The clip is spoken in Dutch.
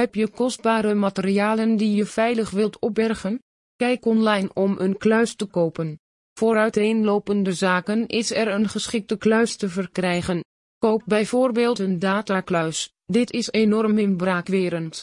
Heb je kostbare materialen die je veilig wilt opbergen? Kijk online om een kluis te kopen. Voor uiteenlopende zaken is er een geschikte kluis te verkrijgen. Koop bijvoorbeeld een datakluis, dit is enorm inbraakwerend.